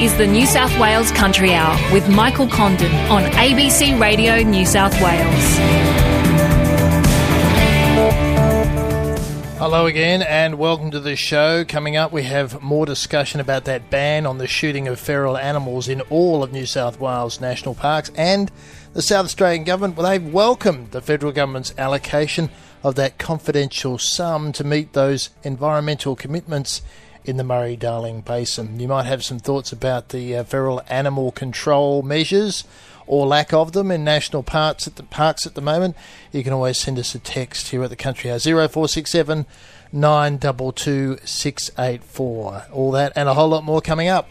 is the New South Wales Country Hour with Michael Condon on ABC Radio New South Wales. Hello again and welcome to the show. Coming up we have more discussion about that ban on the shooting of feral animals in all of New South Wales national parks, and the South Australian Government, well, they've welcomed the federal government's allocation of that confidential sum to meet those environmental commitments in the Murray-Darling Basin. You might have some thoughts about the feral animal control measures or lack of them in national parks at the moment. You can always send us a text here at the Country Hour, 0467 922 684. All that and a whole lot more coming up.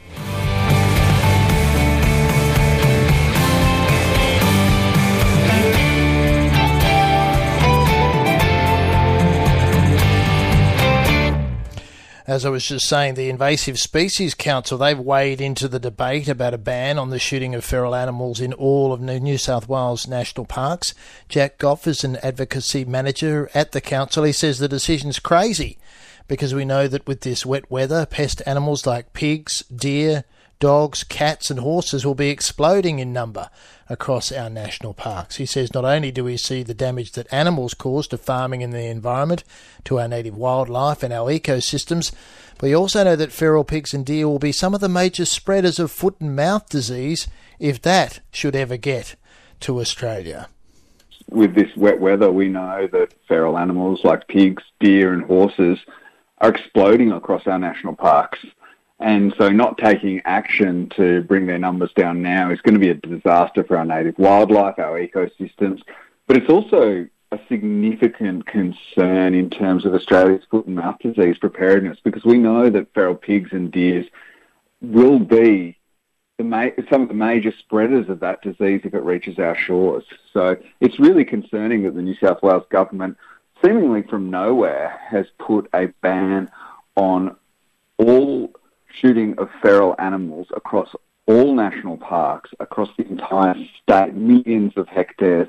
As I was just saying, the Invasive Species Council, they've weighed into the debate about a ban on the shooting of feral animals in all of New South Wales national parks. Jack Goff is an advocacy manager at the council. He says the decision's crazy because we know that with this wet weather, pest animals like pigs, deer, dogs, cats and horses will be exploding in number across our national parks. He says not only do we see the damage that animals cause to farming and the environment, to our native wildlife and our ecosystems, but we also know that feral pigs and deer will be some of the major spreaders of foot and mouth disease if that should ever get to Australia. With this wet weather, we know that feral animals like pigs, deer and horses are exploding across our national parks. And so not taking action to bring their numbers down now is going to be a disaster for our native wildlife, our ecosystems. But it's also a significant concern in terms of Australia's foot and mouth disease preparedness, because we know that feral pigs and deers will be some of the major spreaders of that disease if it reaches our shores. So it's really concerning that the New South Wales government, seemingly from nowhere, has put a ban on all shooting of feral animals across all national parks, across the entire state, millions of hectares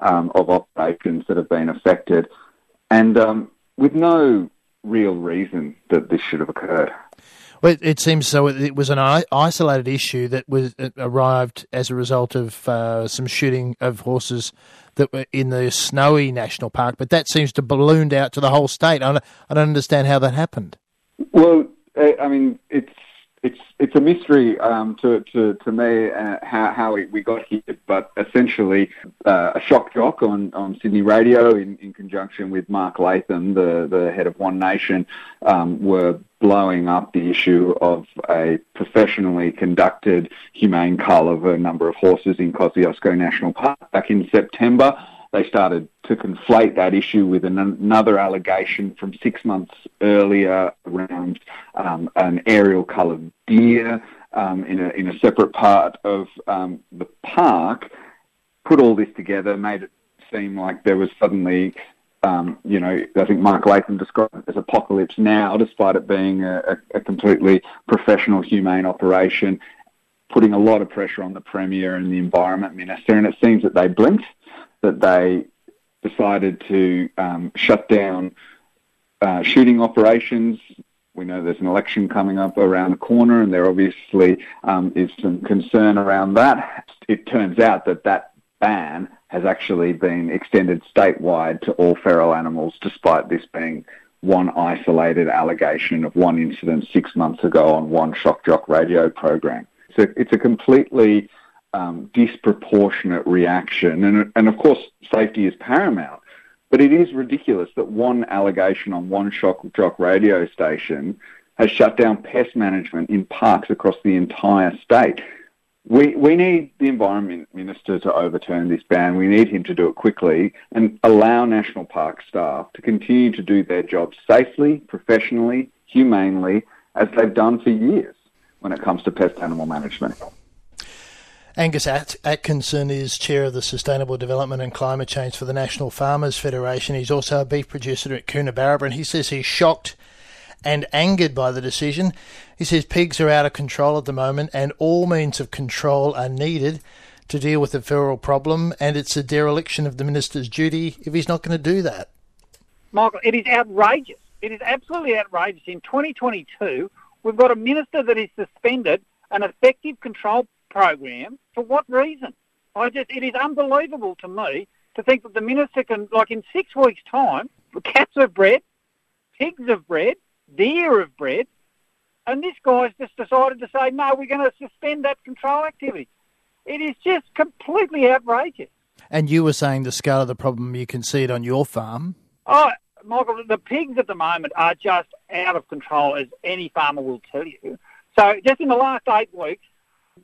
of operations that have been affected, and with no real reason that this should have occurred. Well, it seems so. It was an isolated issue that arrived as a result of some shooting of horses that were in the Snowy National Park, but that seems to ballooned out to the whole state. I don't understand how that happened. Well, I mean, it's a mystery to me how we got here, but essentially a shock jock on Sydney radio in conjunction with Mark Latham, the head of One Nation, were blowing up the issue of a professionally conducted humane cull of a number of horses in Kosciuszko National Park back in September. They started to conflate that issue with another allegation from 6 months earlier around an aerial cull of deer in a separate part of the park. Put all this together, made it seem like there was suddenly, I think Mark Latham described it as apocalypse now, despite it being a completely professional humane operation, putting a lot of pressure on the Premier and the Environment Minister, and it seems that they blinked, that they decided to shut down shooting operations. We know there's an election coming up around the corner, and there obviously is some concern around that. It turns out that ban has actually been extended statewide to all feral animals, despite this being one isolated allegation of one incident 6 months ago on one shock jock radio program. So it's a completely disproportionate reaction, and of course safety is paramount, but it is ridiculous that one allegation on one shock jock radio station has shut down pest management in parks across the entire state. We need the Environment Minister to overturn this ban. We need him to do it quickly and allow national park staff to continue to do their job safely, professionally, humanely, as they've done for years when it comes to pest animal management. Angus Atkinson is Chair of the Sustainable Development and Climate Change for the National Farmers Federation. He's also a beef producer at Coonabarabran. He says he's shocked and angered by the decision. He says pigs are out of control at the moment and all means of control are needed to deal with the feral problem, and it's a dereliction of the Minister's duty if he's not going to do that. Michael, it is outrageous. It is absolutely outrageous. In 2022, we've got a Minister that is suspended an effective control program for what reason? It is unbelievable to me to think that the minister can, like in 6 weeks' time, cats have bred, pigs have bred, deer have bred, and this guy's just decided to say, no, we're going to suspend that control activity. It is just completely outrageous. And you were saying the scale of the problem, you can see it on your farm. Oh, Michael, the pigs at the moment are just out of control, as any farmer will tell you. So just in the last 8 weeks,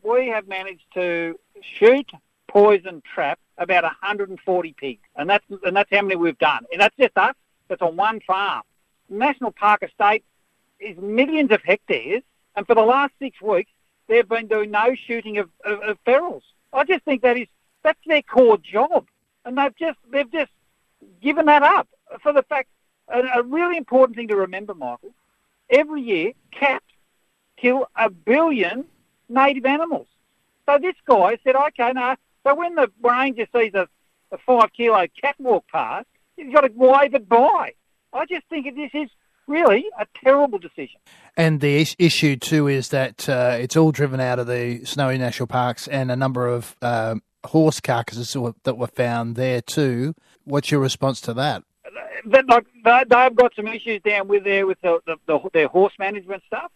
we have managed to shoot, poison, trap about 140 pigs. And that's how many we've done. And that's just us. That's on one farm. National Park Estate is millions of hectares. And for the last 6 weeks, they've been doing no shooting of ferals. I just think that's their core job. And they've just given that up. For the fact, a really important thing to remember, Michael, every year cats kill 1 billion native animals. So this guy said, okay, no. So when the ranger sees a 5 kilo cat walk past, he's got to wave it by. I just think this is really a terrible decision. And the issue too is that it's all driven out of the Snowy National Parks, and a number of horse carcasses that were found there too. What's your response to that? They've got some issues down with their horse management stuff.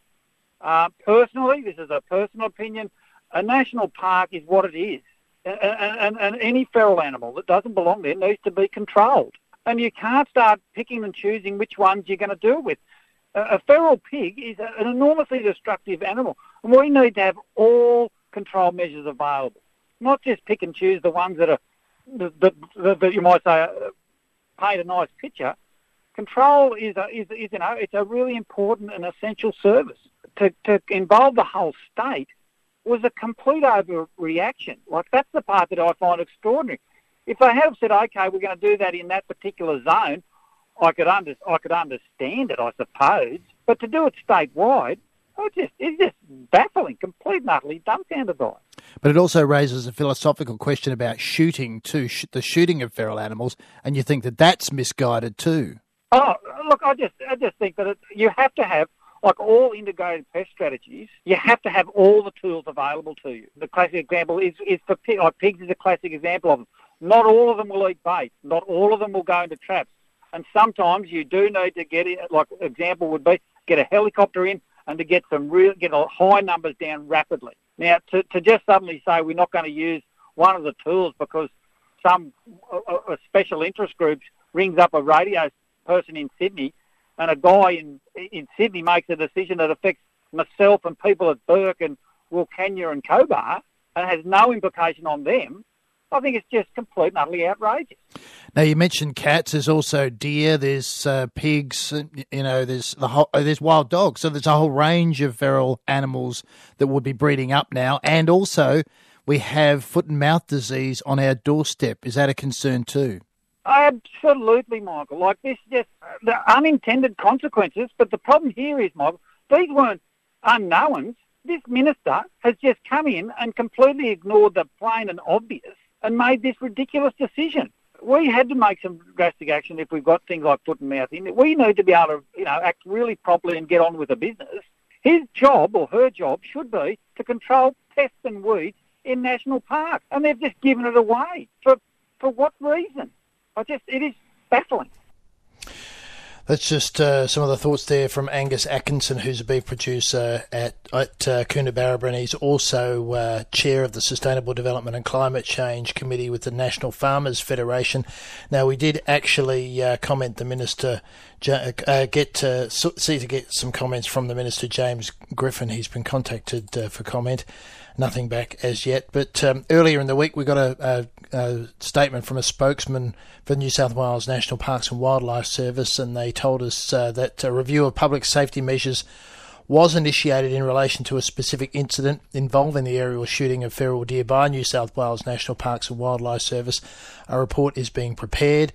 Personally, this is a personal opinion, a national park is what it is. And any feral animal that doesn't belong there needs to be controlled. And you can't start picking and choosing which ones you're going to deal with. A feral pig is an enormously destructive animal. And we need to have all control measures available, not just pick and choose the ones that are, that you might say, paint a nice picture. Control is you know, it's a really important and essential service. To involve the whole state was a complete overreaction. Like, that's the part that I find extraordinary. If they had said, okay, we're going to do that in that particular zone, I could understand it, I suppose. But to do it statewide, it's just baffling, complete and utterly dumbfounded by it. But it also raises a philosophical question about shooting too, the shooting of feral animals, and you think that that's misguided too. Oh, look, I just think that you have to have, like all integrated pest strategies, you have to have all the tools available to you. The classic example is for pigs. Like pigs is a classic example of them. Not all of them will eat bait. Not all of them will go into traps. And sometimes you do need to get in, like example would be, get a helicopter in and to get some real, get high numbers down rapidly. Now, to just suddenly say we're not going to use one of the tools because some a special interest group rings up a radio person in Sydney and a guy in Sydney makes a decision that affects myself and people at Bourke and Wilcannia and Cobar and has no implication on them, I think it's just complete and utterly outrageous. Now, you mentioned cats. There's also deer. There's pigs. You know, there's wild dogs. So there's a whole range of feral animals that would be breeding up now. And also, we have foot and mouth disease on our doorstep. Is that a concern too? Absolutely, Michael. Like, this just the unintended consequences. But the problem here is, Michael, these weren't unknowns. This minister has just come in and completely ignored the plain and obvious and made this ridiculous decision. We had to make some drastic action if we've got things like foot and mouth in. We need to be able to, you know, act really properly and get on with the business. His job or her job should be to control pests and weeds in national parks, and they've just given it away. For what reason? It is baffling. That's just some of the thoughts there from Angus Atkinson, who's a beef producer at Coonabarabran. He's also chair of the Sustainable Development and Climate Change Committee with the National Farmers Federation. Now, we did actually comment the minister, get some comments from the minister, James Griffin. He's been contacted for comment. Nothing back as yet. But earlier in the week, we got a statement from a spokesman for New South Wales National Parks and Wildlife Service, and they told us that a review of public safety measures was initiated in relation to a specific incident involving the aerial shooting of feral deer by New South Wales National Parks and Wildlife Service. A report is being prepared.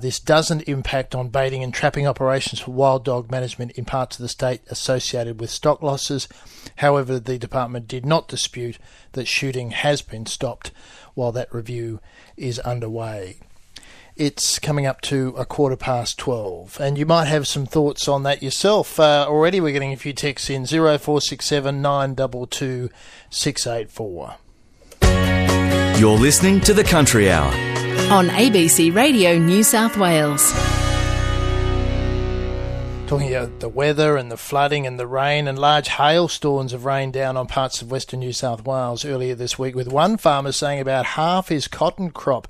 This doesn't impact on baiting and trapping operations for wild dog management in parts of the state associated with stock losses. However, the department did not dispute that shooting has been stopped while that review is underway. It's coming up to 12:15, and you might have some thoughts on that yourself. Already we're getting a few texts in, 0467 922 684. You're listening to The Country Hour on ABC Radio New South Wales. Talking about the weather and the flooding and the rain, and large hailstorms have rained down on parts of western New South Wales earlier this week, with one farmer saying about half his cotton crop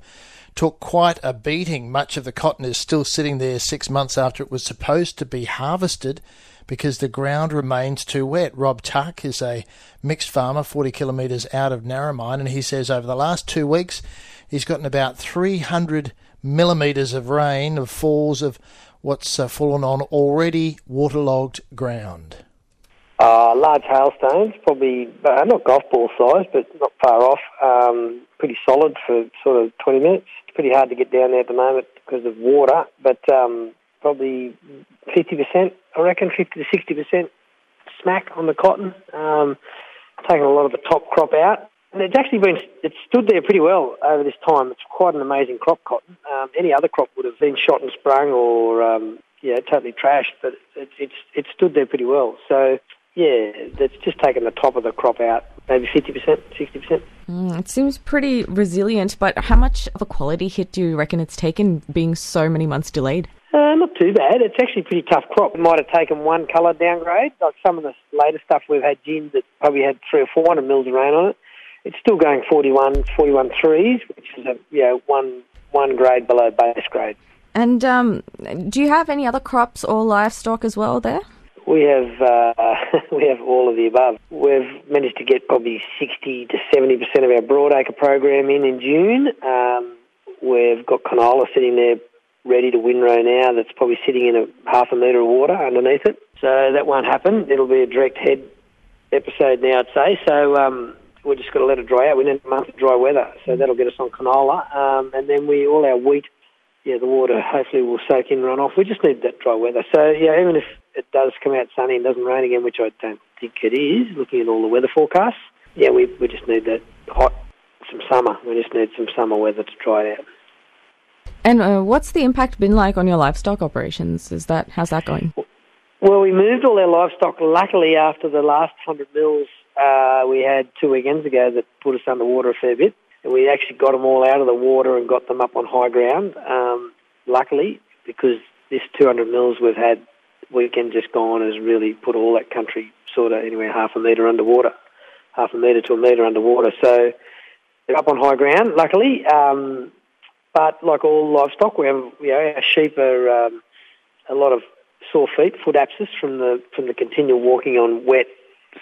took quite a beating. Much of the cotton is still sitting there 6 months after it was supposed to be harvested because the ground remains too wet. Rob Tuck is a mixed farmer 40 kilometres out of Narromine, and he says over the last 2 weeks he's gotten about 300 millimetres of rain, of falls, of what's fallen on already waterlogged ground. Large hailstones, probably not golf ball size, but not far off. Pretty solid for sort of 20 minutes. It's pretty hard to get down there at the moment because of water, but probably 50%, I reckon, 50 to 60% smack on the cotton. Taking a lot of the top crop out. And it's actually been, it's stood there pretty well over this time. It's quite an amazing crop, cotton. Any other crop would have been shot and sprung or, totally trashed, but it's stood there pretty well. So, yeah, it's just taken the top of the crop out, maybe 50%, 60%. It seems pretty resilient, but how much of a quality hit do you reckon it's taken being so many months delayed? Not too bad. It's actually a pretty tough crop. It might have taken one colour downgrade, like some of the later stuff we've had gin that probably had 300 or 400 mils of rain on it. It's still going 41 threes, which is one grade below base grade. And do you have any other crops or livestock as well there? We have we have all of the above. We've managed to get probably 60 to 70% of our broadacre program in June. We've got canola sitting there ready to windrow now. That's probably sitting in a half a metre of water underneath it. So that won't happen. It'll be a direct head episode now, I'd say. So we're just going to let it dry out. We need a month of dry weather, so that'll get us on canola. And then all our wheat, the water hopefully will soak in, run off. We just need that dry weather. So, even if it does come out sunny and doesn't rain again, which I don't think it is, looking at all the weather forecasts, we just need that hot, some summer. We just need some summer weather to dry it out. And what's the impact been like on your livestock operations? How's that going? Well, we moved all our livestock, luckily, after the last 100 mils we had 2 weekends ago that put us underwater a fair bit. And we actually got them all out of the water and got them up on high ground, luckily, because this 200 mils we've had weekend just gone has really put all that country sort of anywhere half a metre to a metre underwater. So they're up on high ground, luckily. But like all livestock, we have our sheep are a lot of sore feet, foot abscess from the continual walking on wet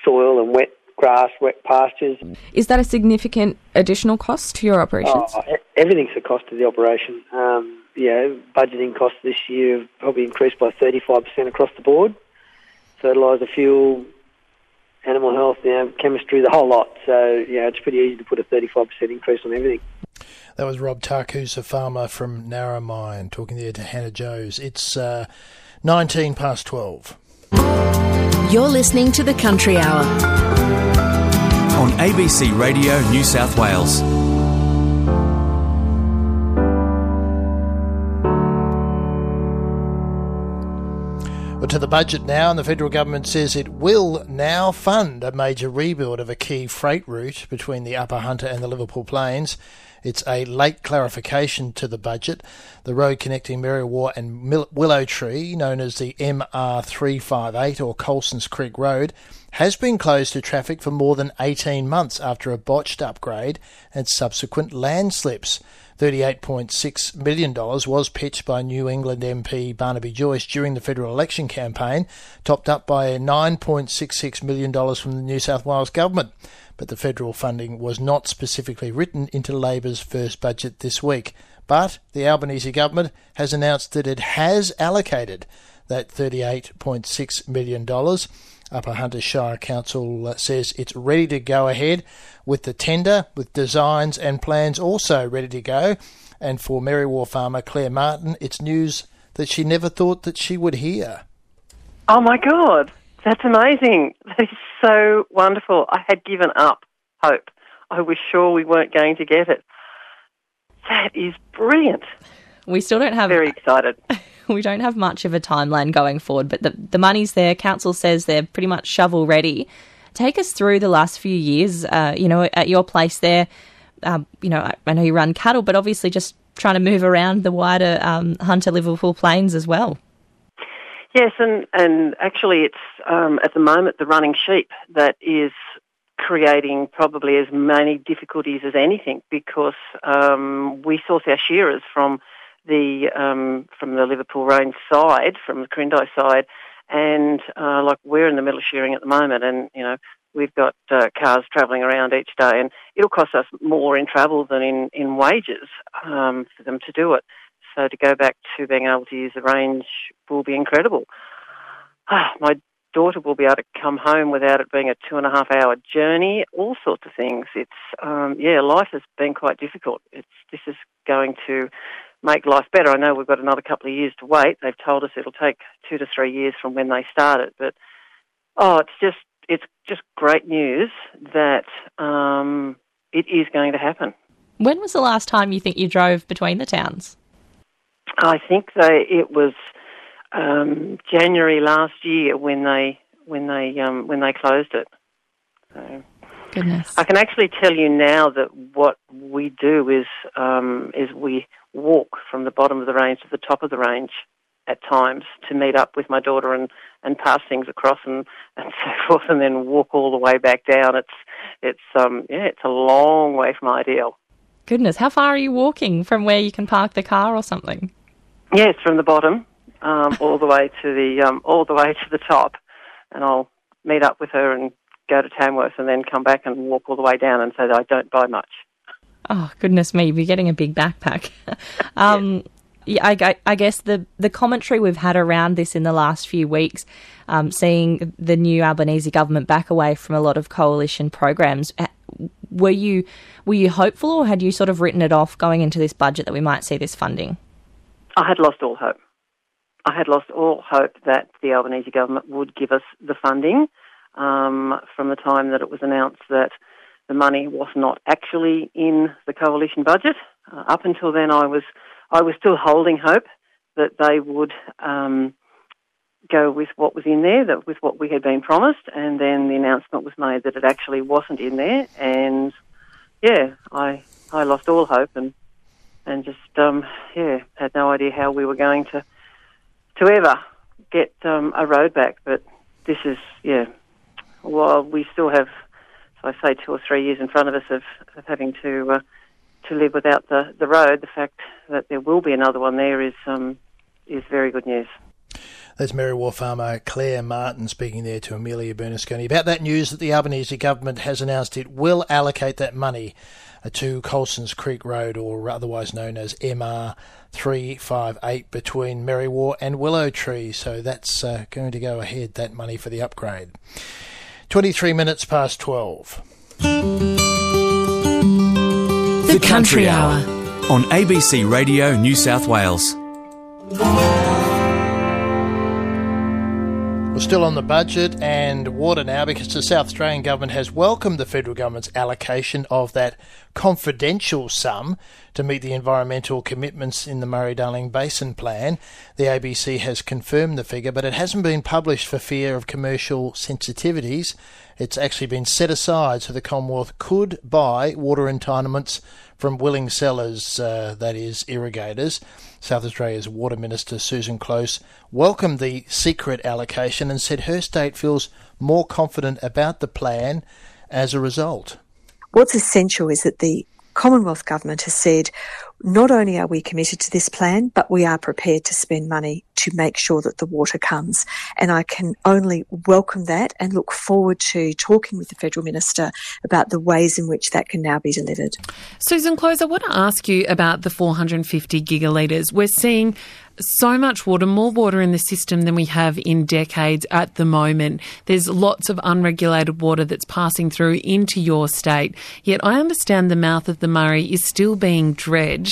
soil and wet grass, wet pastures. Is that a significant additional cost to your operations? Everything's a cost to the operation. Budgeting costs this year have probably increased by 35% across the board. Fertiliser, fuel, animal health, chemistry, the whole lot. So, it's pretty easy to put a 35% increase on everything. That was Rob Tuck, who's a farmer from Narromine, talking there to Hannah Joes. It's 12:19. You're listening to The Country Hour on ABC Radio New South Wales. But to the budget now, and the federal government says it will now fund a major rebuild of a key freight route between the Upper Hunter and the Liverpool Plains. It's a late clarification to the budget. The road connecting Merriwa and Willow Tree, known as the MR358 or Colson's Creek Road, has been closed to traffic for more than 18 months after a botched upgrade and subsequent landslips. $38.6 million was pitched by New England MP Barnaby Joyce during the federal election campaign, topped up by $9.66 million from the New South Wales government. But the federal funding was not specifically written into Labor's first budget this week. But the Albanese government has announced that it has allocated that $38.6 million. Upper Hunter Shire Council says it's ready to go ahead with the tender, with designs and plans also ready to go. And for Merriwa farmer Claire Martin, it's news that she never thought that she would hear. Oh my God, that's amazing. That is so wonderful. I had given up hope. I was sure we weren't going to get it. That is brilliant. We still don't have... Very excited. We don't have much of a timeline going forward, but the money's there. Council says they're pretty much shovel ready. Take us through the last few years, at your place there. I know you run cattle, but obviously just trying to move around the wider Hunter Liverpool Plains as well. Yes, and actually it's at the moment the running sheep that is creating probably as many difficulties as anything, because we source our shearers from the Liverpool Range side, from the Quirindi side, and we're in the middle of shearing at the moment, and we've got cars travelling around each day, and it'll cost us more in travel than in wages for them to do it. So to go back to being able to use the range will be incredible. My daughter will be able to come home without it being a 2.5-hour journey, all sorts of things. It's life has been quite difficult. This is going to make life better. I know we've got another couple of years to wait. They've told us it'll take 2 to 3 years from when they started, but it's just great news that it is going to happen. When was the last time you think you drove between the towns? I think it was January last year when they closed it. So, goodness. I can actually tell you now that what we do is we walk from the bottom of the range to the top of the range at times to meet up with my daughter and pass things across and so forth, and then walk all the way back down. It's a long way from ideal. Goodness, how far are you walking from where you can park the car or something? Yes, from the bottom all the way to the top, and I'll meet up with her and go to Tamworth and then come back and walk all the way down, and so that I don't buy much. Oh, goodness me, you're getting a big backpack. Yeah, I guess the commentary we've had around this in the last few weeks, seeing the new Albanese government back away from a lot of coalition programs, were you hopeful, or had you sort of written it off going into this budget that we might see this funding? I had lost all hope. I had lost all hope that the Albanese government would give us the funding from the time that it was announced that the money was not actually in the coalition budget. Up until then, I was still holding hope that they would go with what was in there, with what we had been promised, and then the announcement was made that it actually wasn't in there. And I lost all hope and just had no idea how we were going to ever get a road back. But this is well, we still have, so I say, 2 or 3 years in front of us of having to live without the road. The fact that there will be another one there is very good news. That's Merriwa farmer Claire Martin speaking there to Amelia Bernasconi about that news that the Albanese government has announced it will allocate that money to Colson's Creek Road, or otherwise known as MR358, between Merriwa and Willow Tree. So that's going to go ahead, that money for the upgrade. 23 minutes past 12. The Country Hour on ABC Radio New South Wales. We're still on the budget and water now, because the South Australian Government has welcomed the federal government's allocation of that confidential sum to meet the environmental commitments in the Murray-Darling Basin Plan. The ABC has confirmed the figure, but it hasn't been published for fear of commercial sensitivities. It's actually been set aside so the Commonwealth could buy water entitlements from willing sellers, that is, irrigators. South Australia's Water Minister Susan Close welcomed the secret allocation and said her state feels more confident about the plan as a result. What's essential is that the Commonwealth Government has said, not only are we committed to this plan, but we are prepared to spend money to make sure that the water comes. And I can only welcome that and look forward to talking with the Federal Minister about the ways in which that can now be delivered. Susan Close, I want to ask you about the 450 gigalitres. We're seeing so much water, more water in the system than we have in decades at the moment. There's lots of unregulated water that's passing through into your state. Yet I understand the mouth of the Murray is still being dredged.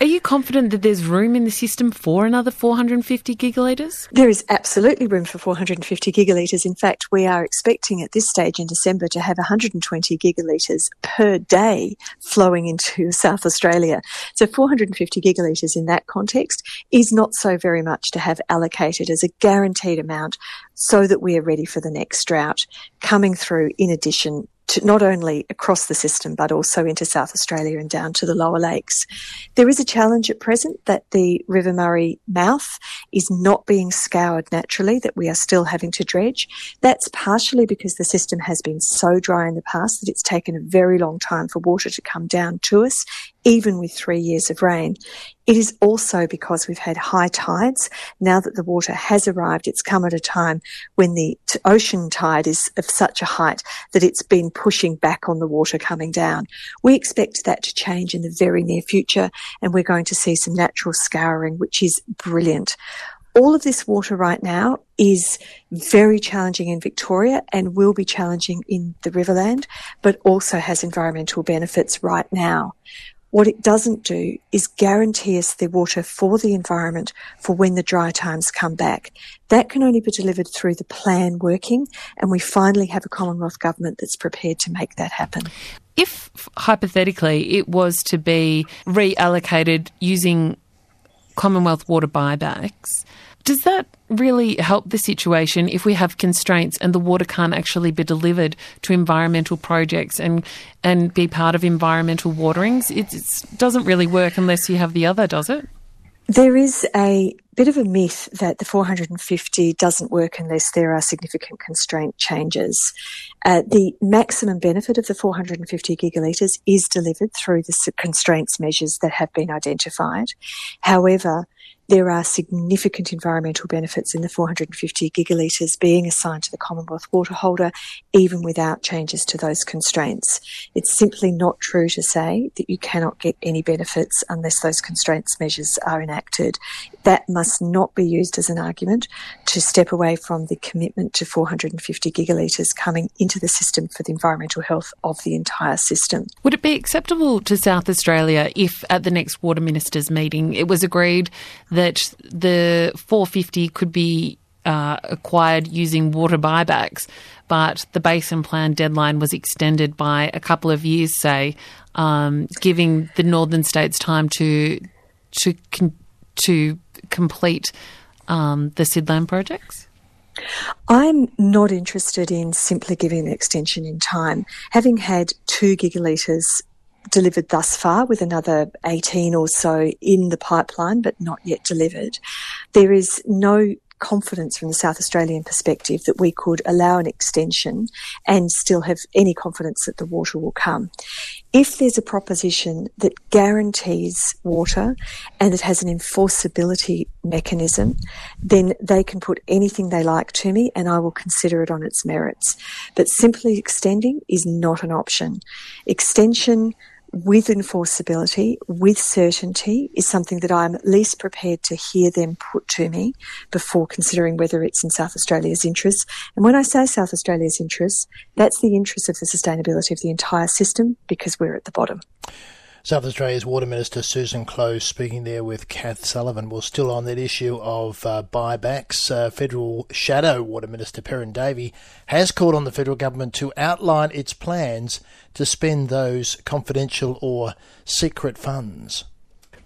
Are you confident that there's room in the system for another 450 gigalitres? There is absolutely room for 450 gigalitres. In fact, we are expecting at this stage in December to have 120 gigalitres per day flowing into South Australia. So 450 gigalitres in that context is not so very much to have allocated as a guaranteed amount so that we are ready for the next drought coming through in addition to not only across the system but also into South Australia and down to the lower lakes. There is a challenge at present that the River Murray mouth is not being scoured naturally, that we are still having to dredge. That's partially because the system has been so dry in the past that it's taken a very long time for water to come down to us, even with 3 years of rain. It is also because we've had high tides. Now that the water has arrived, it's come at a time when the ocean tide is of such a height that it's been pushing back on the water coming down. We expect that to change in the very near future, and we're going to see some natural scouring, which is brilliant. All of this water right now is very challenging in Victoria and will be challenging in the Riverland, but also has environmental benefits right now. What it doesn't do is guarantee us the water for the environment for when the dry times come back. That can only be delivered through the plan working, and we finally have a Commonwealth government that's prepared to make that happen. If, hypothetically, it was to be reallocated using Commonwealth water buybacks, does that really help the situation if we have constraints and the water can't actually be delivered to environmental projects and be part of environmental waterings? It doesn't really work unless you have the other, does it? There is a bit of a myth that the 450 doesn't work unless there are significant constraint changes. The maximum benefit of the 450 gigalitres is delivered through the constraints measures that have been identified. However, there are significant environmental benefits in the 450 gigalitres being assigned to the Commonwealth water holder, even without changes to those constraints. It's simply not true to say that you cannot get any benefits unless those constraints measures are enacted. That must not be used as an argument to step away from the commitment to 450 gigalitres coming into the system for the environmental health of the entire system. Would it be acceptable to South Australia if at the next Water Ministers meeting it was agreed that the 450 could be acquired using water buybacks, but the basin plan deadline was extended by a couple of years, say, giving the northern states time to complete the Sidland projects? I'm not interested in simply giving an extension in time. Having had 2 gigalitres delivered thus far, with another 18 or so in the pipeline but not yet delivered, there is no confidence from the South Australian perspective that we could allow an extension and still have any confidence that the water will come. If there's a proposition that guarantees water and it has an enforceability mechanism, then they can put anything they like to me and I will consider it on its merits. But simply extending is not an option. Extension with enforceability, with certainty, is something that I'm at least prepared to hear them put to me before considering whether it's in South Australia's interests. And when I say South Australia's interests, that's the interest of the sustainability of the entire system, because we're at the bottom. South Australia's Water Minister Susan Close speaking there with Kath Sullivan. Well, still on that issue of buybacks, Federal Shadow Water Minister Perrin Davey has called on the federal government to outline its plans to spend those confidential or secret funds.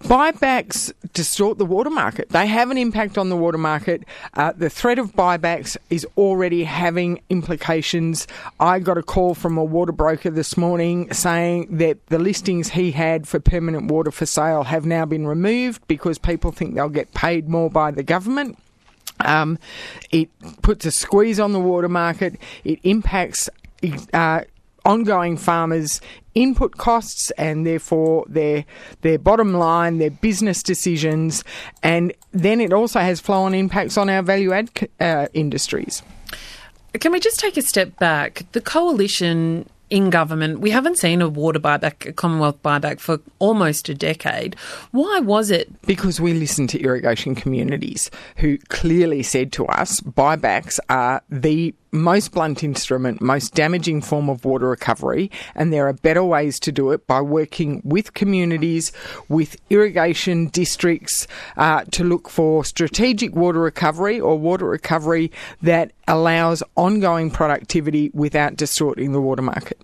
Buybacks distort the water market. They have an impact on the water market. The threat of buybacks is already having implications. I got a call from a water broker this morning saying that the listings he had for permanent water for sale have now been removed because people think they'll get paid more by the government. It puts a squeeze on the water market. It impacts ongoing farmers' input costs and therefore their bottom line, their business decisions, and then it also has flow-on impacts on our value-add industries. Can we just take a step back? The coalition in government, we haven't seen a water buyback, a Commonwealth buyback, for almost a decade. Why was it? Because we listened to irrigation communities who clearly said to us buybacks are the most blunt instrument, most damaging form of water recovery, and there are better ways to do it by working with communities, with irrigation districts, to look for strategic water recovery or water recovery that allows ongoing productivity without distorting the water market.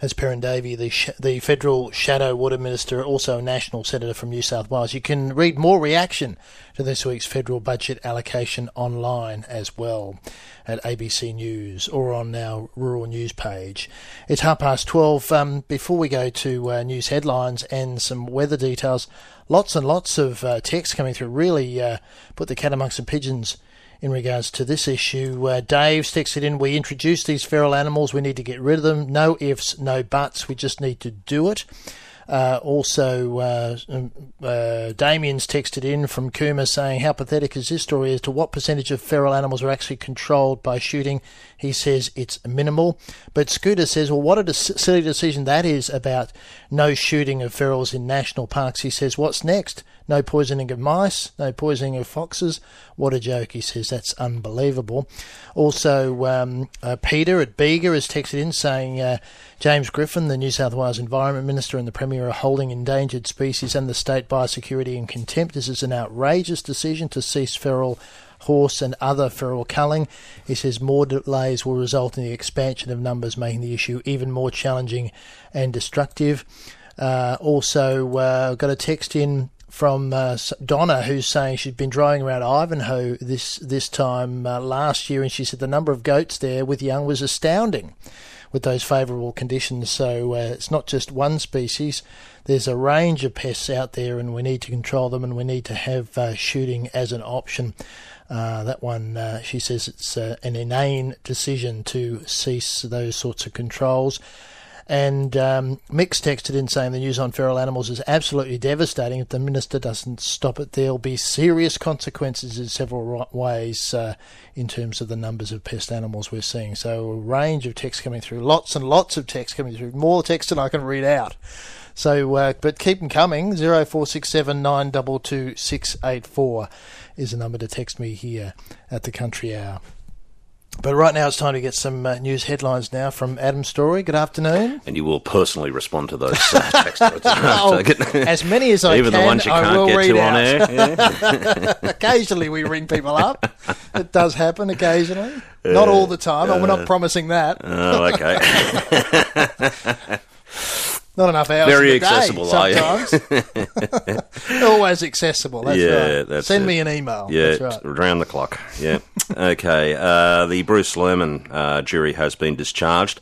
As Perrin Davey, the Federal Shadow Water Minister, also a National Senator from New South Wales, you can read more reaction to this week's federal budget allocation online as well at ABC News or on our rural news page. It's 12:30. Before we go to news headlines and some weather details, lots and lots of texts coming through really put the cat amongst the pigeons in regards to this issue. Dave's texted in, we introduced these feral animals, we need to get rid of them. No ifs, no buts, we just need to do it. Also, Damien's texted in from Cooma saying, how pathetic is this story as to what percentage of feral animals are actually controlled by shooting? He says it's minimal. But Scooter says, well, what a silly decision that is about no shooting of ferals in national parks. He says, what's next? No poisoning of mice, no poisoning of foxes. What a joke, he says. That's unbelievable. Also, Peter at Bega has texted in saying, James Griffin, the New South Wales Environment Minister and the Premier, are holding endangered species and the state biosecurity in contempt. This is an outrageous decision to cease feral horse and other feral culling. He says more delays will result in the expansion of numbers, making the issue even more challenging and destructive. Also, got a text in from Donna, who's saying she's been driving around Ivanhoe this time last year, and she said the number of goats there with young was astounding with those favourable conditions. So it's not just one species. There's a range of pests out there, and we need to control them, and we need to have shooting as an option. That one, she says it's an inane decision to cease those sorts of controls. And Mick's texted in saying the news on feral animals is absolutely devastating. If the minister doesn't stop it, there'll be serious consequences in several ways in terms of the numbers of pest animals we're seeing. So a range of texts coming through, lots and lots of texts coming through, more texts than I can read out. So, but keep them coming. 0467 922 684 is the number to text me here at the Country Hour. But right now it's time to get some news headlines now from Adam Story. Good afternoon. And you will personally respond to those text notes. Oh, as many as I even can, the ones you can't get to on air. Yeah. Occasionally we ring people up. It does happen occasionally. Not all the time. We're not promising that. Oh, okay. Not enough hours in the accessible day sometimes. Always accessible, that's right. That's Send it. Me an email. Yeah, that's right. Round the clock, yeah. Okay, the Bruce Lerman jury has been discharged.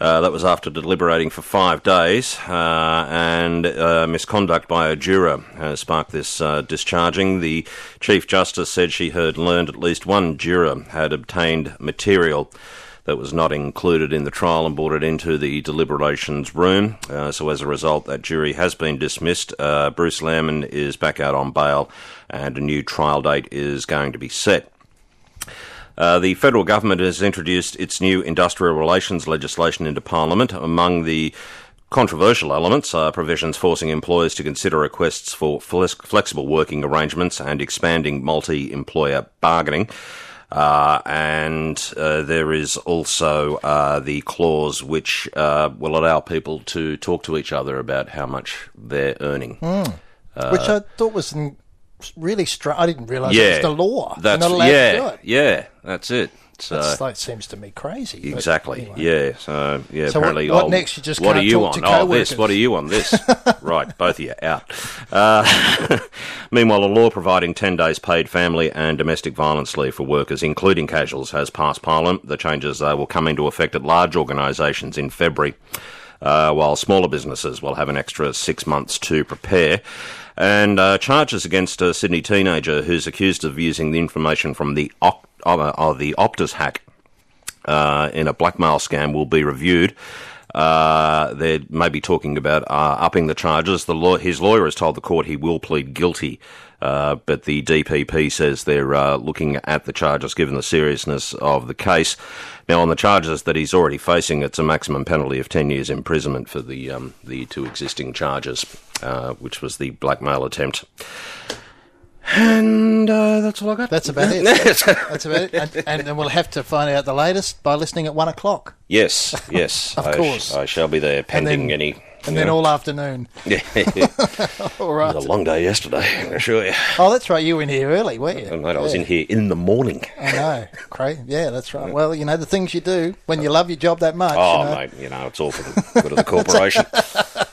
That was after deliberating for 5 days, and misconduct by a juror sparked this discharging. The Chief Justice said she had learned at least one juror had obtained material that was not included in the trial and brought it into the deliberations room. So as a result, that jury has been dismissed. Bruce Lerman is back out on bail and a new trial date is going to be set. The federal government has introduced its new industrial relations legislation into Parliament. Among the controversial elements are provisions forcing employers to consider requests for flexible working arrangements and expanding multi-employer bargaining. And there is also the clause which will allow people to talk to each other about how much they're earning. Which I thought was really I didn't realise it was the law. That's, not allowed to do it. Yeah, that's it. That seems to me crazy. Exactly, anyway. So apparently, what next? You just can't talk to co-workers. What are you on this? Right, both of you out. Meanwhile, a law providing 10 days paid family and domestic violence leave for workers, including casuals, has passed Parliament. The changes will come into effect at large organisations in February, while smaller businesses will have an extra 6 months to prepare. And charges against a Sydney teenager who's accused of using the information from the Optus hack in a blackmail scam will be reviewed. They may be talking about upping the charges. His lawyer has told the court he will plead guilty, but the DPP says they're looking at the charges given the seriousness of the case. Now, on the charges that he's already facing, it's a maximum penalty of 10 years imprisonment for the two existing charges, which was the blackmail attempt. And that's all I got. That's about it. That's about it. And we'll have to find out the latest by listening at 1 o'clock. Yes, yes. Of course. I shall be there pending any... And then all afternoon. Yeah. All right. It was a long day yesterday, I'm going to assure you. Oh, that's right. You were in here early, weren't you? Oh, mate, yeah. I was in here in the morning. I know. Crazy. Yeah, that's right. Well, you know, the things you do when you love your job that much. Oh, you know. Mate, you know, it's all for the good of the corporation.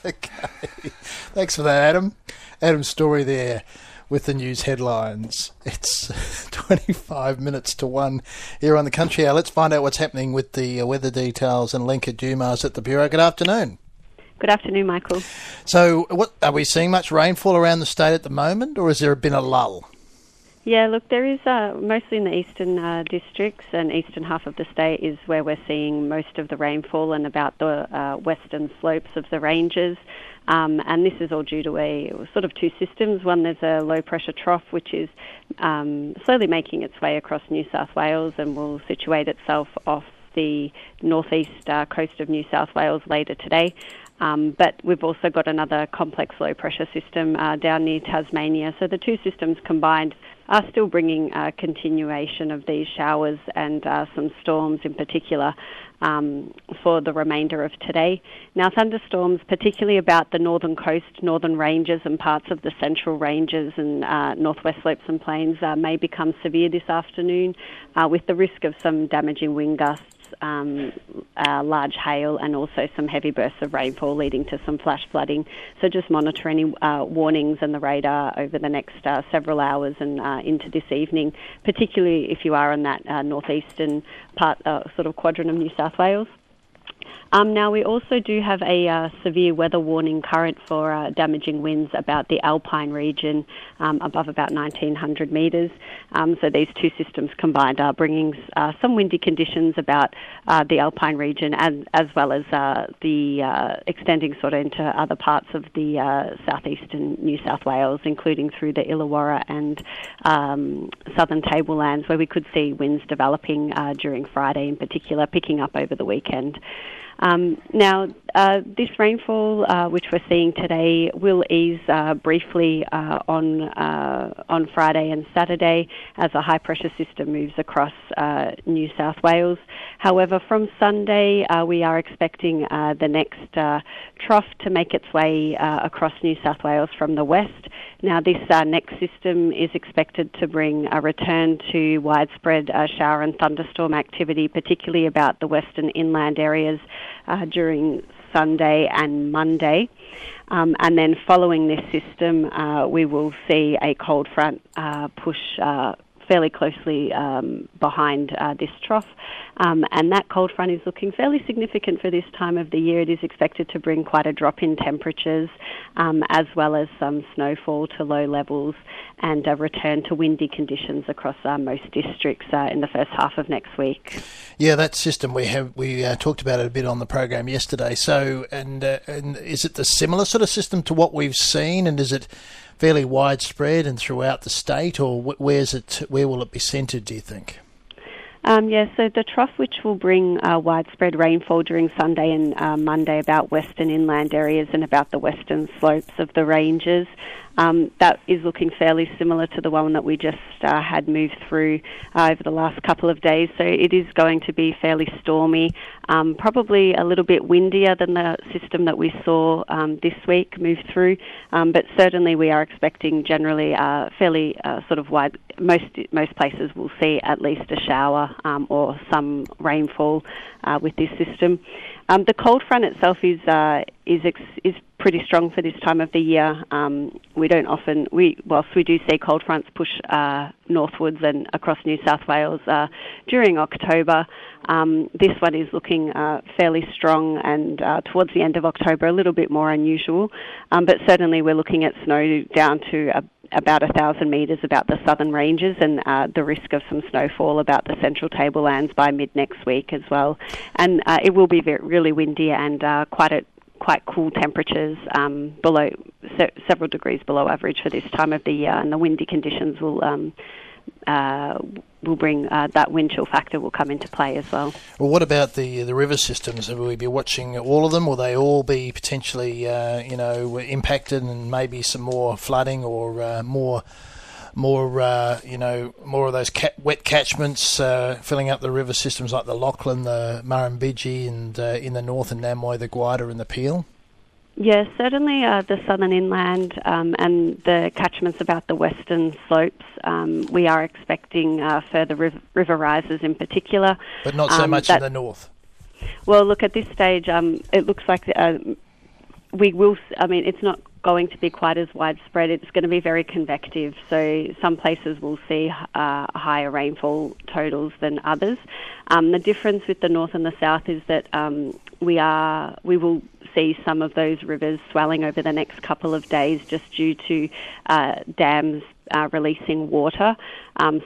Okay. Thanks for that, Adam. Adam's story there. With the news headlines. It's 25 minutes to 1 here on the Country Hour. Let's find out what's happening with the weather details and Lenka Dumas at the Bureau. Good afternoon. Good afternoon, Michael. So what are we seeing much rainfall around the state at the moment, or has there been a lull? Yeah, look, there is mostly in the eastern districts and eastern half of the state is where we're seeing most of the rainfall and about the western slopes of the ranges. And this is all due to a sort of two systems. One, there's a low-pressure trough, which is slowly making its way across New South Wales and will situate itself off the northeast coast of New South Wales later today. But we've also got another complex low-pressure system down near Tasmania. So the two systems combined are still bringing a continuation of these showers and some storms in particular for the remainder of today. Now, thunderstorms, particularly about the northern coast, northern ranges and parts of the central ranges and northwest slopes and plains may become severe this afternoon with the risk of some damaging wind gusts, large hail and also some heavy bursts of rainfall leading to some flash flooding. So just monitor any warnings and the radar over the next several hours and into this evening, particularly if you are in that northeastern part, sort of quadrant of New South Wales. Now, we also do have a severe weather warning current for damaging winds about the Alpine region above about 1,900 metres. So these two systems combined are bringing some windy conditions about the Alpine region and, as well as the extending sort of into other parts of the southeastern New South Wales, including through the Illawarra and southern tablelands, where we could see winds developing during Friday in particular, picking up over the weekend. Now, this rainfall, which we're seeing today, will ease briefly on Friday and Saturday as a high-pressure system moves across New South Wales. However, from Sunday, we are expecting the next trough to make its way across New South Wales from the west. Now, this next system is expected to bring a return to widespread shower and thunderstorm activity, particularly about the western inland areas during Sunday and Monday. And then following this system, we will see a cold front push fairly closely behind this trough. And that cold front is looking fairly significant for this time of the year. It is expected to bring quite a drop in temperatures, as well as some snowfall to low levels and a return to windy conditions across most districts in the first half of next week. Yeah, that system, we talked about it a bit on the program yesterday. So, and is it the similar sort of system to what we've seen, and is it fairly widespread and throughout the state, or where will it be centred, do you think? Yes, so the trough, which will bring widespread rainfall during Sunday and Monday about western inland areas and about the western slopes of the ranges, that is looking fairly similar to the one that we just had moved through over the last couple of days. So it is going to be fairly stormy, probably a little bit windier than the system that we saw this week move through. But certainly we are expecting generally fairly sort of wide. Most places will see at least a shower or some rainfall with this system. The cold front itself is pretty strong for this time of the year. Whilst we do see cold fronts push northwards and across New South Wales during October, this one is looking fairly strong and towards the end of October a little bit more unusual. But certainly we're looking at snow down to about 1,000 metres about the southern ranges and the risk of some snowfall about the central tablelands by mid-next week as well. And it will be really windy and quite cool temperatures, below several degrees below average for this time of the year, and the windy conditions will bring that wind chill factor will come into play as well. Well, what about the river systems? Will we be watching all of them? Will they all be potentially impacted, and maybe some more flooding or more more, more of those wet catchments, filling up the river systems like the Lachlan, the Murrumbidgee, and in the north, and Namoi, the Gwaita, and the Peel? Yes, certainly the southern inland and the catchments about the western slopes. We are expecting further river rises in particular. But not so much in the north? Well, look, at this stage, it looks like we will... I mean, it's not going to be quite as widespread. It's going to be very convective. So some places will see higher rainfall totals than others. The difference with the north and the south is that we will see some of those rivers swelling over the next couple of days just due to dams releasing water.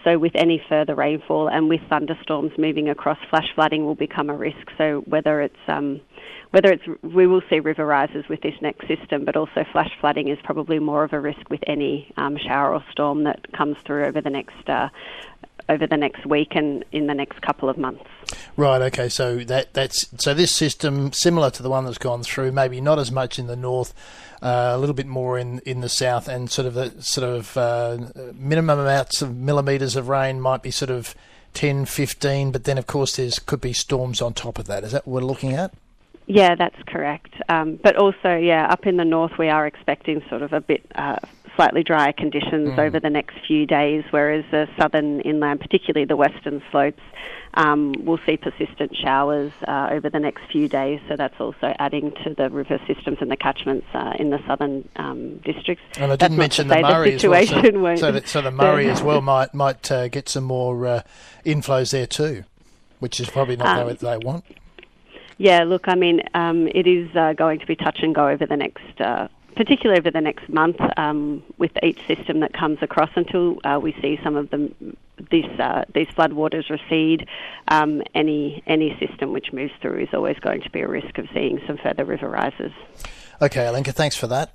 So with any further rainfall and with thunderstorms moving across, flash flooding will become a risk. So whether it's we will see river rises with this next system, but also flash flooding is probably more of a risk with any shower or storm that comes through over the next week and in the next couple of months. Right, okay, so that's this system, similar to the one that's gone through, maybe not as much in the north, a little bit more in the south, and sort of minimum amounts of millimetres of rain might be sort of 10, 15, but then of course there could be storms on top of that. Is that what we're looking at? Yeah, that's correct. But also, yeah, up in the north we are expecting sort of a bit... slightly drier conditions over the next few days, whereas the southern inland, particularly the western slopes, will see persistent showers over the next few days. So that's also adding to the river systems and the catchments in the southern districts. And I didn't mention the Murray as well. So the Murray as well might get some more inflows there too, which is probably not what they want. Yeah, look, I mean, it is going to be touch and go over the next... particularly over the next month with each system that comes across until we see some of these floodwaters recede. Any system which moves through is always going to be a risk of seeing some further river rises. Okay, Alenka, thanks for that.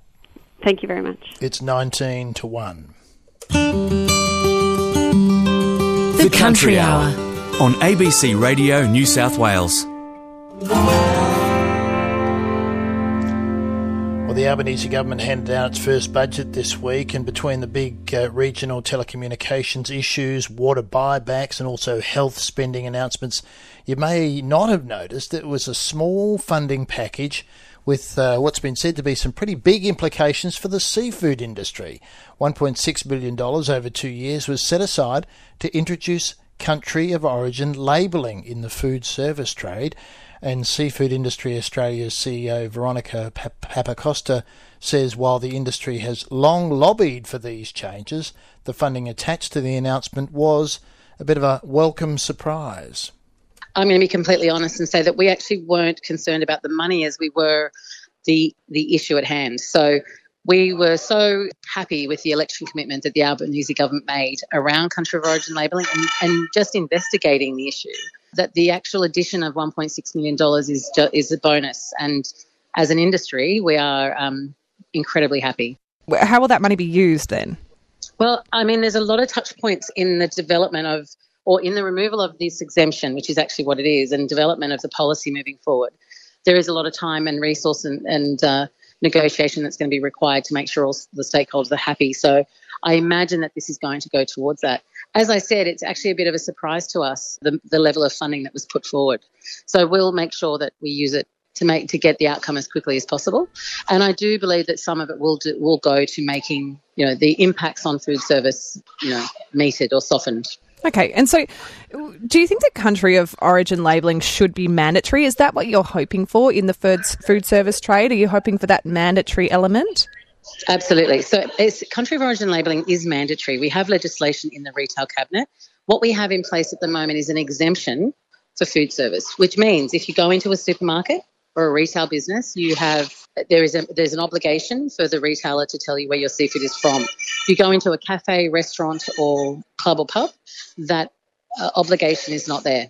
Thank you very much. It's 19 to 1. The Country Hour on ABC Radio New South Wales. Well, the Albanese government handed out its first budget this week, and between the big regional telecommunications issues, water buybacks and also health spending announcements, you may not have noticed that it was a small funding package with what's been said to be some pretty big implications for the seafood industry. $1.6 billion over 2 years was set aside to introduce country of origin labelling in the food service trade. And Seafood Industry Australia's CEO Veronica Papacosta says while the industry has long lobbied for these changes, the funding attached to the announcement was a bit of a welcome surprise. I'm going to be completely honest and say that we actually weren't concerned about the money as we were the issue at hand. So we were so happy with the election commitment that the Albanese government made around country of origin labelling and just investigating the issue, that the actual addition of $1.6 million is a bonus. And as an industry, we are incredibly happy. How will that money be used then? Well, I mean, there's a lot of touch points in the development of, or in the removal of this exemption, which is actually what it is, and development of the policy moving forward. There is a lot of time and resource and negotiation that's going to be required to make sure all the stakeholders are happy. So I imagine that this is going to go towards that. As I said, it's actually a bit of a surprise to us, the level of funding that was put forward. So we'll make sure that we use it to get the outcome as quickly as possible. And I do believe that some of it will go to making, the impacts on food service, meted or softened. Okay. And so do you think that country of origin labelling should be mandatory? Is that what you're hoping for in the food service trade? Are you hoping for that mandatory element? Absolutely. So country of origin labelling is mandatory. We have legislation in the retail cabinet. What we have in place at the moment is an exemption for food service, which means if you go into a supermarket or a retail business, there's an obligation for the retailer to tell you where your seafood is from. If you go into a cafe, restaurant or club or pub, that obligation is not there.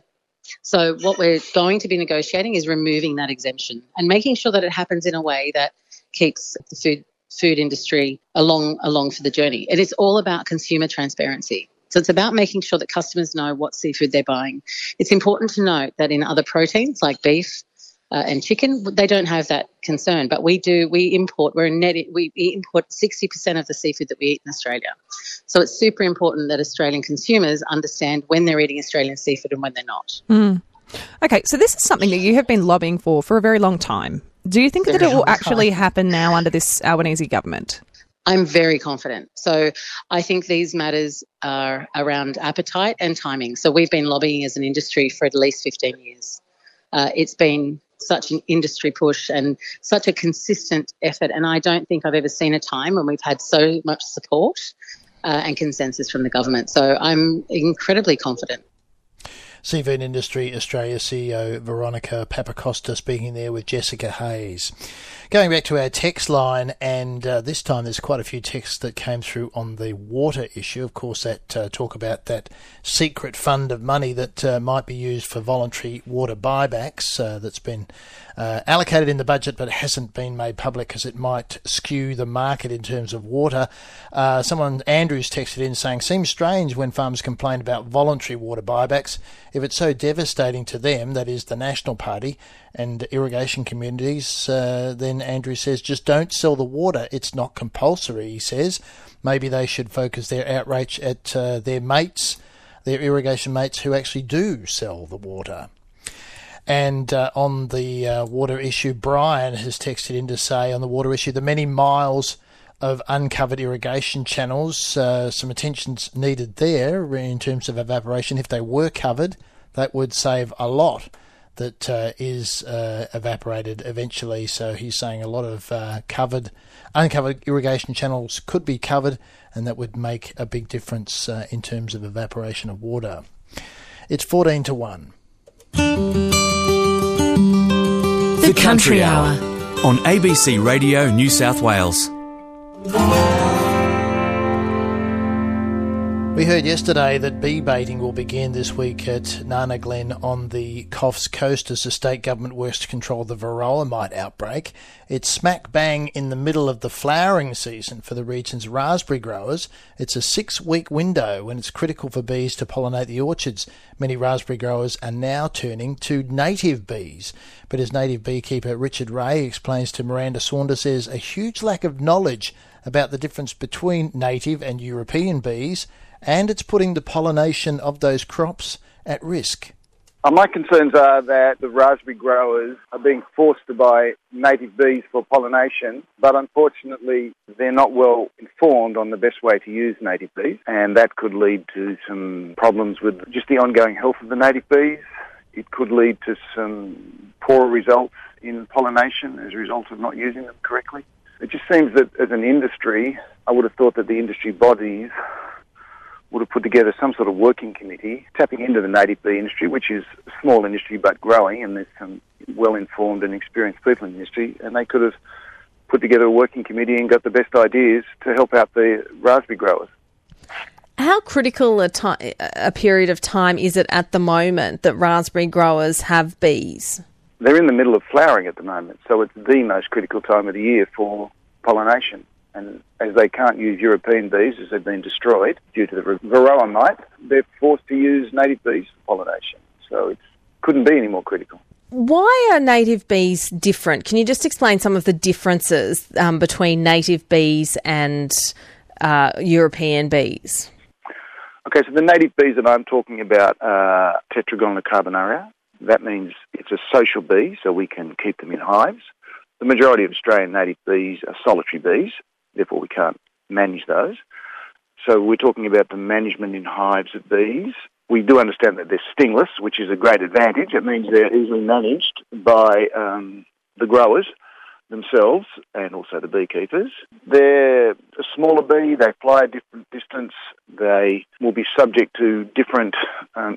So what we're going to be negotiating is removing that exemption and making sure that it happens in a way that keeps the food industry along for the journey. It is all about consumer transparency. So it's about making sure that customers know what seafood they're buying. It's important to note that in other proteins like beef, and chicken, they don't have that concern. But we do. We import 60% of the seafood that we eat in Australia. So it's super important that Australian consumers understand when they're eating Australian seafood and when they're not. Mm. Okay, so this is something that you have been lobbying for a very long time. Do you think that it will actually happen now under this Albanese government? I'm very confident. So I think these matters are around appetite and timing. So we've been lobbying as an industry for at least 15 years. It's been such an industry push and such a consistent effort, and I don't think I've ever seen a time when we've had so much support and consensus from the government. So I'm incredibly confident. Seafood Industry Australia CEO Veronica Papacosta speaking there with Jessica Hayes. Going back to our text line, and this time there's quite a few texts that came through on the water issue. Of course, that talk about that secret fund of money that might be used for voluntary water buybacks that's been allocated in the budget but hasn't been made public because it might skew the market in terms of water. Someone, Andrew's texted in saying, seems strange when farmers complain about voluntary water buybacks. If it's so devastating to them, that is the National Party and irrigation communities, then Andrew says, just don't sell the water. It's not compulsory, he says. Maybe they should focus their outrage at their mates, their irrigation mates who actually do sell the water. And on the water issue, Brian has texted in to say on the water issue, the many miles of uncovered irrigation channels, some attention's needed there in terms of evaporation. If they were covered, that would save a lot that is evaporated eventually. So he's saying a lot of uncovered irrigation channels could be covered, and that would make a big difference in terms of evaporation of water. It's 14 to 1. The Country Hour on ABC Radio New South Wales. We heard yesterday that bee baiting will begin this week at Nana Glen on the Coffs Coast as the state government works to control the Varroa mite outbreak. It's smack bang in the middle of the flowering season for the region's raspberry growers. It's a 6-week window when it's critical for bees to pollinate the orchards. Many raspberry growers are now turning to native bees. But as native beekeeper Richard Ray explains to Miranda Saunders, there's a huge lack of knowledge about the difference between native and European bees, and it's putting the pollination of those crops at risk. My concerns are that the raspberry growers are being forced to buy native bees for pollination, but unfortunately they're not well informed on the best way to use native bees, and that could lead to some problems with just the ongoing health of the native bees. It could lead to some poor results in pollination as a result of not using them correctly. It just seems that as an industry, I would have thought that the industry bodies would have put together some sort of working committee tapping into the native bee industry, which is a small industry but growing, and there's some well-informed and experienced people in the industry, and they could have put together a working committee and got the best ideas to help out the raspberry growers. How critical a period of time is it at the moment that raspberry growers have bees? They're in the middle of flowering at the moment, so it's the most critical time of the year for pollination. And as they can't use European bees, as they've been destroyed due to the Varroa mite, they're forced to use native bees for pollination. So it couldn't be any more critical. Why are native bees different? Can you just explain some of the differences between native bees and European bees? Okay, so the native bees that I'm talking about are Tetragonella carbonaria. That means it's a social bee, so we can keep them in hives. The majority of Australian native bees are solitary bees, therefore we can't manage those. So we're talking about the management in hives of bees. We do understand that they're stingless, which is a great advantage. It means they're easily managed by the growers themselves and also the beekeepers. They're a smaller bee, they fly a different distance, they will be subject to different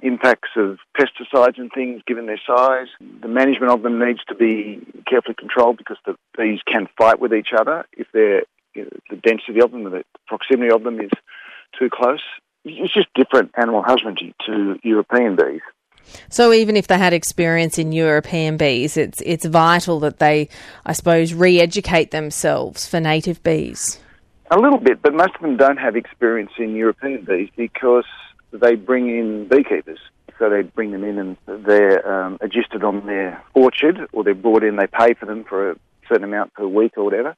impacts of pesticides and things given their size. The management of them needs to be carefully controlled because the bees can fight with each other if they're, you know, the density of them or the proximity of them is too close. It's just different animal husbandry to European bees. So even if they had experience in European bees, it's vital that they, I suppose, re-educate themselves for native bees. A little bit, but most of them don't have experience in European bees because they bring in beekeepers. So they bring them in and they're adjusted on their orchard, or they're brought in, they pay for them for a certain amount per week or whatever,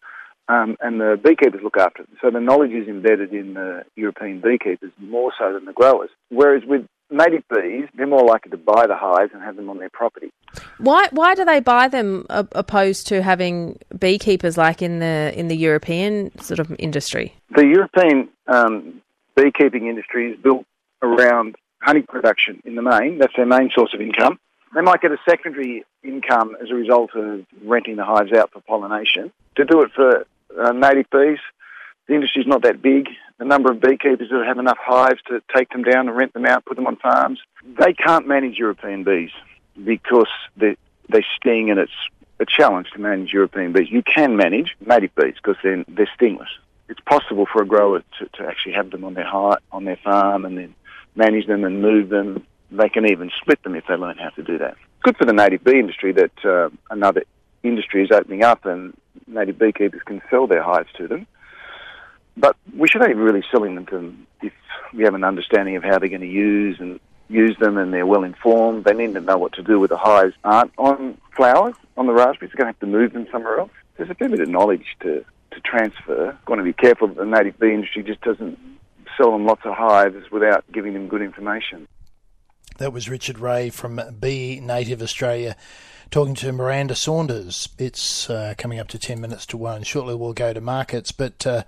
and the beekeepers look after them. So the knowledge is embedded in the European beekeepers more so than the growers. Whereas with native bees, they're more likely to buy the hives and have them on their property. Why do they buy them opposed to having beekeepers like in the European sort of industry? The European beekeeping industry is built around honey production in the main. That's their main source of income. They might get a secondary income as a result of renting the hives out for pollination. To do it for native bees, the industry's not that big. The number of beekeepers that have enough hives to take them down and rent them out, put them on farms, they can't manage European bees because they sting, and it's a challenge to manage European bees. You can manage native bees because they're stingless. It's possible for a grower to actually have them on their farm and then manage them and move them. They can even split them if they learn how to do that. Good for the native bee industry that another industry is opening up and native beekeepers can sell their hives to them. But we should only be really selling them to them if we have an understanding of how they're going to use them and they're well informed. They need to know what to do with the hives. Aren't on flowers, on the raspberries, they're going to have to move them somewhere else. There's a fair bit of knowledge to transfer. You want to be careful that the native bee industry just doesn't sell them lots of hives without giving them good information. That was Richard Ray from Bee Native Australia talking to Miranda Saunders. It's coming up to 1:10. Shortly we'll go to markets, but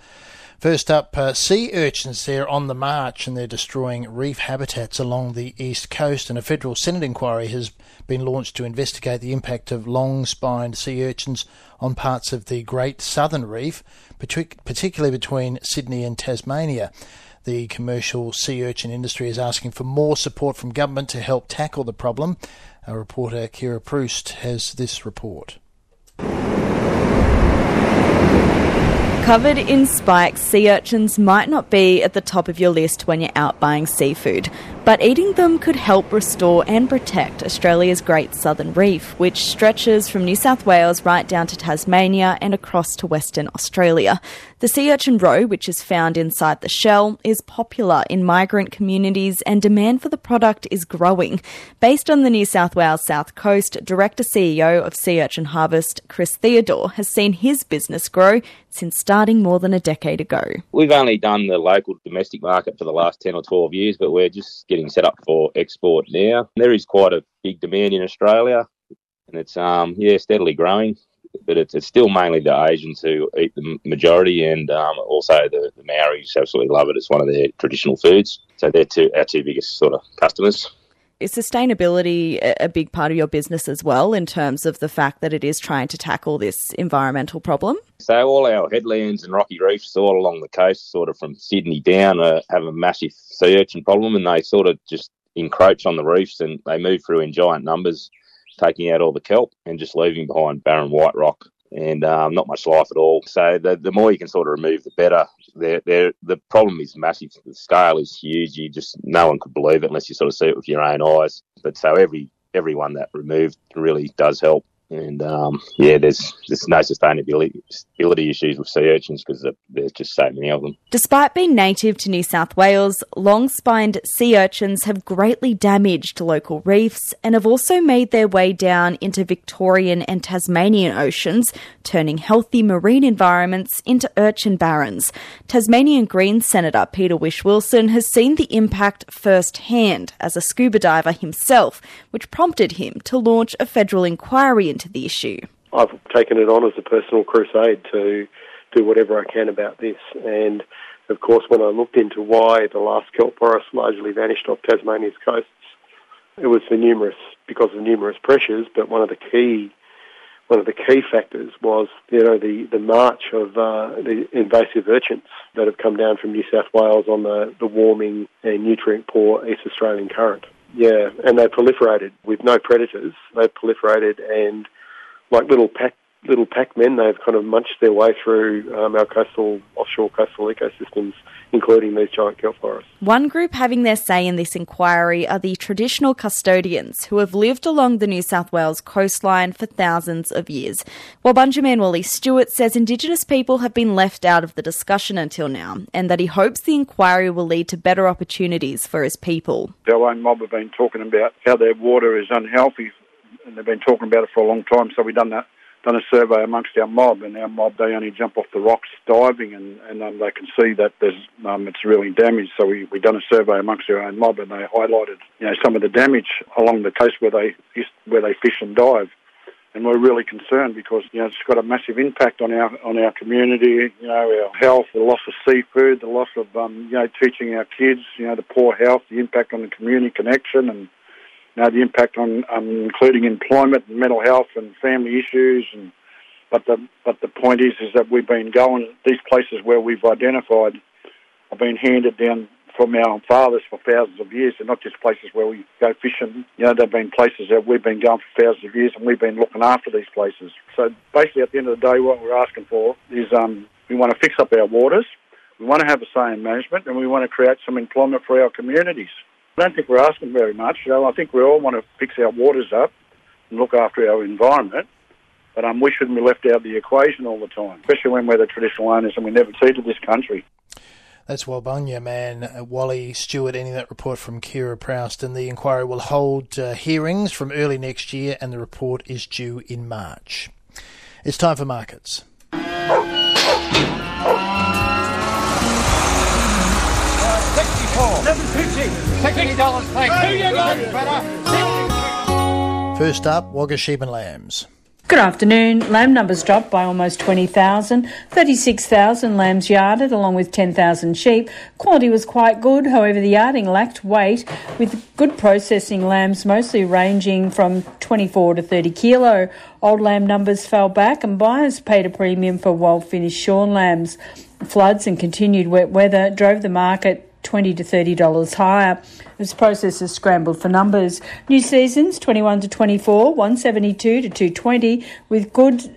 first up, sea urchins, they're on the march and they're destroying reef habitats along the east coast, and a federal Senate inquiry has been launched to investigate the impact of long-spined sea urchins on parts of the Great Southern Reef, particularly between Sydney and Tasmania. The commercial sea urchin industry is asking for more support from government to help tackle the problem. Our reporter Kira Proust has this report. Covered in spikes, sea urchins might not be at the top of your list when you're out buying seafood, but eating them could help restore and protect Australia's Great Southern Reef, which stretches from New South Wales right down to Tasmania and across to Western Australia. The sea urchin roe, which is found inside the shell, is popular in migrant communities and demand for the product is growing. Based on the New South Wales South Coast, Director-CEO of Sea Urchin Harvest, Chris Theodore, has seen his business grow since starting more than a decade ago. We've only done the local domestic market for the last 10 or 12 years, but we're just getting set up for export now. There is quite a big demand in Australia, and it's steadily growing, but it's still mainly the Asians who eat the majority, and also the Maoris absolutely love it. It's one of their traditional foods, so they're our two biggest sort of customers. Is sustainability a big part of your business as well, in terms of the fact that it is trying to tackle this environmental problem? So all our headlands and rocky reefs all along the coast, sort of from Sydney down, have a massive sea urchin problem, and they sort of just encroach on the reefs and they move through in giant numbers, taking out all the kelp and just leaving behind barren white rock and not much life at all. So the more you can sort of remove, the better. The problem is massive. The scale is huge. No one could believe it unless you sort of see it with your own eyes. But so everyone that removed really does help. And there's no sustainability issues with sea urchins because there's just so many of them. Despite being native to New South Wales, long-spined sea urchins have greatly damaged local reefs and have also made their way down into Victorian and Tasmanian oceans, turning healthy marine environments into urchin barrens. Tasmanian Greens Senator Peter Whish-Wilson has seen the impact firsthand as a scuba diver himself, which prompted him to launch a federal inquiry into the issue. I've taken it on as a personal crusade to do whatever I can about this, and of course when I looked into why the last kelp forest largely vanished off Tasmania's coasts, it was because of numerous pressures, but one of the key factors was the march of the invasive urchins that have come down from New South Wales on the warming and nutrient poor East Australian current. Yeah, and they proliferated with no predators. They proliferated and, like little pack little pac-men. They've kind of munched their way through our offshore coastal ecosystems, including these giant kelp forests. One group having their say in this inquiry are the traditional custodians who have lived along the New South Wales coastline for thousands of years, while Bunjamin Wally Stewart says Indigenous people have been left out of the discussion until now, and that he hopes the inquiry will lead to better opportunities for his people. Our own mob have been talking about how their water is unhealthy, and they've been talking about it for a long time, so we've done a survey amongst our mob, and our mob, they only jump off the rocks diving and they can see that there's it's really damaged. So we done a survey amongst our own mob, and they highlighted, you know, some of the damage along the coast where they fish and dive. And we're really concerned because, you know, it's got a massive impact on our community, you know, our health, the loss of seafood, the loss of, you know, teaching our kids, you know, the poor health, the impact on the community connection, and now the impact on including employment and mental health and family issues. And but the point is that we've been going these places where we've identified have been handed down from our fathers for thousands of years. They're not just places where we go fishing. You know, they've been places that we've been going for thousands of years, and we've been looking after these places. So basically, at the end of the day, what we're asking for is we want to fix up our waters, we want to have a say in management, and we want to create some employment for our communities. I don't think we're asking very much. You know, I think we all want to fix our waters up and look after our environment, but we shouldn't be left out of the equation all the time, especially when we're the traditional owners and we never ceded this country. That's Bunjamin Wally Stewart ending that report from Kira Proust, and the inquiry will hold hearings from early next year, and the report is due in March. It's time for markets. $70, thanks. First up, Wagga sheep and lambs. Good afternoon. Lamb numbers dropped by almost 20,000, 36,000 lambs yarded along with 10,000 sheep. Quality was quite good, however the yarding lacked weight, with good processing lambs mostly ranging from 24 to 30 kilo. Old lamb numbers fell back and buyers paid a premium for well-finished shorn lambs. Floods and continued wet weather drove the market $20 to $30 higher as processors scrambled for numbers. New seasons 21 to 24, 172 to 220, with good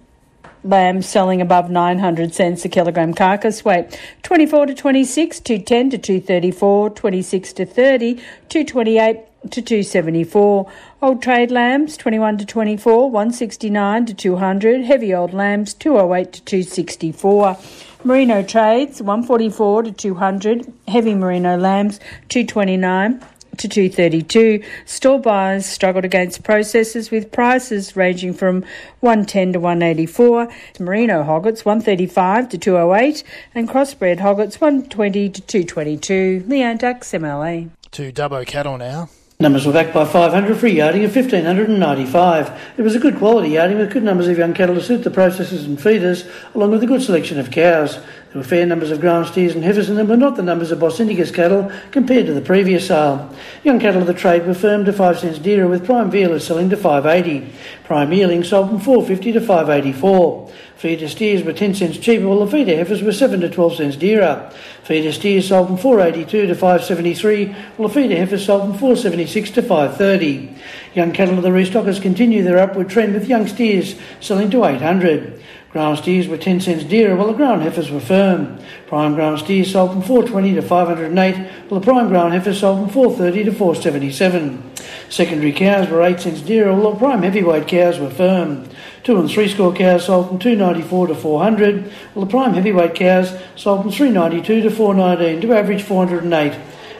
lambs selling above 900 cents a kilogram carcass weight. 24 to 26, 210 to 234, 26 to 30, 228 to 274. Old trade lambs 21 to 24, 169 to 200, heavy old lambs 208 to 264. Merino trades 144 to 200, heavy merino lambs 229 to 232. Store buyers struggled against processors with prices ranging from 110 to 184. Merino hoggets 135 to 208 and crossbred hoggets 120 to 222. Leanne Dux, MLA. To Dubbo cattle now. Numbers were back by 500 for a yarding of 1,595. It was a good quality yarding with good numbers of young cattle to suit the processors and feeders, along with a good selection of cows. There were fair numbers of ground steers and heifers, and there were not the numbers of Bos Indicus cattle compared to the previous sale. Young cattle of the trade were firm to 5 cents dearer, with prime vealers selling to 5.80. Prime yearling sold from 4.50 to 5.84. Feeder steers were 10 cents cheaper, while the feeder heifers were 7 to 12 cents dearer. Feeder steers sold from 4.82 to 5.73, while the feeder heifers sold from 4.76 to 5.30. Young cattle of the restockers continue their upward trend, with young steers selling to 800. Ground steers were 10 cents dearer, while the ground heifers were firm. Prime ground steers sold from 4.20 to 508, while the prime ground heifers sold from 4.30 to 4.77. Secondary cows were 8 cents dearer, while the prime heavyweight cows were firm. 2 and 3 score cows sold from 294 to 400, while the prime heavyweight cows sold from 392 to 419 to average 408.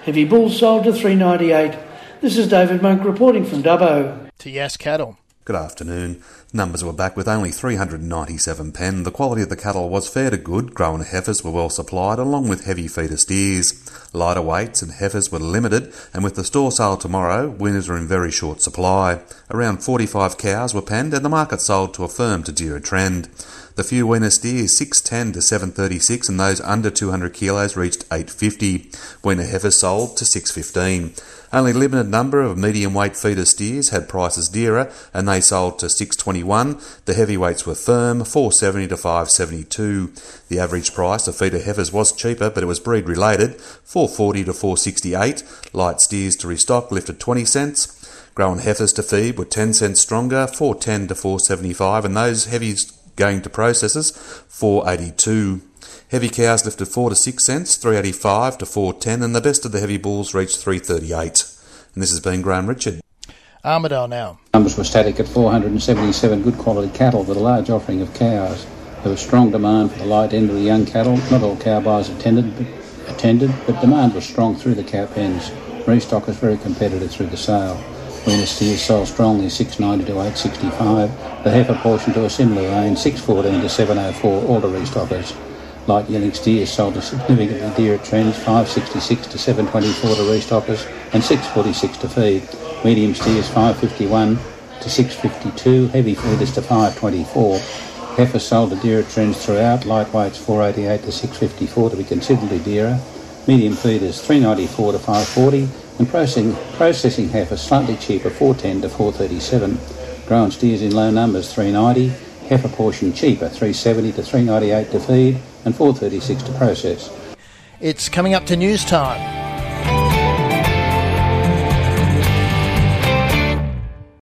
Heavy bulls sold to 398. This is David Monk reporting from Dubbo. To Yass cattle. Good afternoon. Numbers were back with only 397 pen. The quality of the cattle was fair to good. Grown heifers were well supplied, along with heavy feeder steers. Lighter weights and heifers were limited, and with the store sale tomorrow, winners are in very short supply. Around 45 cows were penned, and the market sold to a firm to dearer trend. The few winner steers 610 to 736, and those under 200 kilos reached 850. Winner heifers sold to 615. Only limited number of medium weight feeder steers had prices dearer, and they sold to 621. The heavyweights were firm, 470 to 572. The average price of feeder heifers was cheaper, but it was breed related, 440 to 468. Light steers to restock lifted 20 cents. Grown heifers to feed were 10 cents stronger, 410 to 475, and those heavy going to processors, 482. Heavy cows lifted 4 to 6 cents, 385 to 410, and the best of the heavy bulls reached 338. And this has been Graham Richard. Armidale now. Numbers were static at 477 good quality cattle with a large offering of cows. There was strong demand for the light end of the young cattle. Not all cow buyers attended, but demand was strong through the cow pens. Restock was very competitive through the sale. Weaner steers sold strongly 690 to 865. The heifer portion to a similar range, 614 to 704, all to restockers. Light yearling steers sold significantly dearer trends, 566 to 724 to restockers and 646 to feed. Medium steers 551 to 652, heavy feeders to 524. Heifer sold to dearer trends throughout, lightweights 488 to 654 to be considerably dearer, medium feeders 394 to 540, and processing heifer slightly cheaper 410 to 437. Grown steers in low numbers 390, heifer portion cheaper 370 to 398 to feed and 436 to process. It's coming up to news time.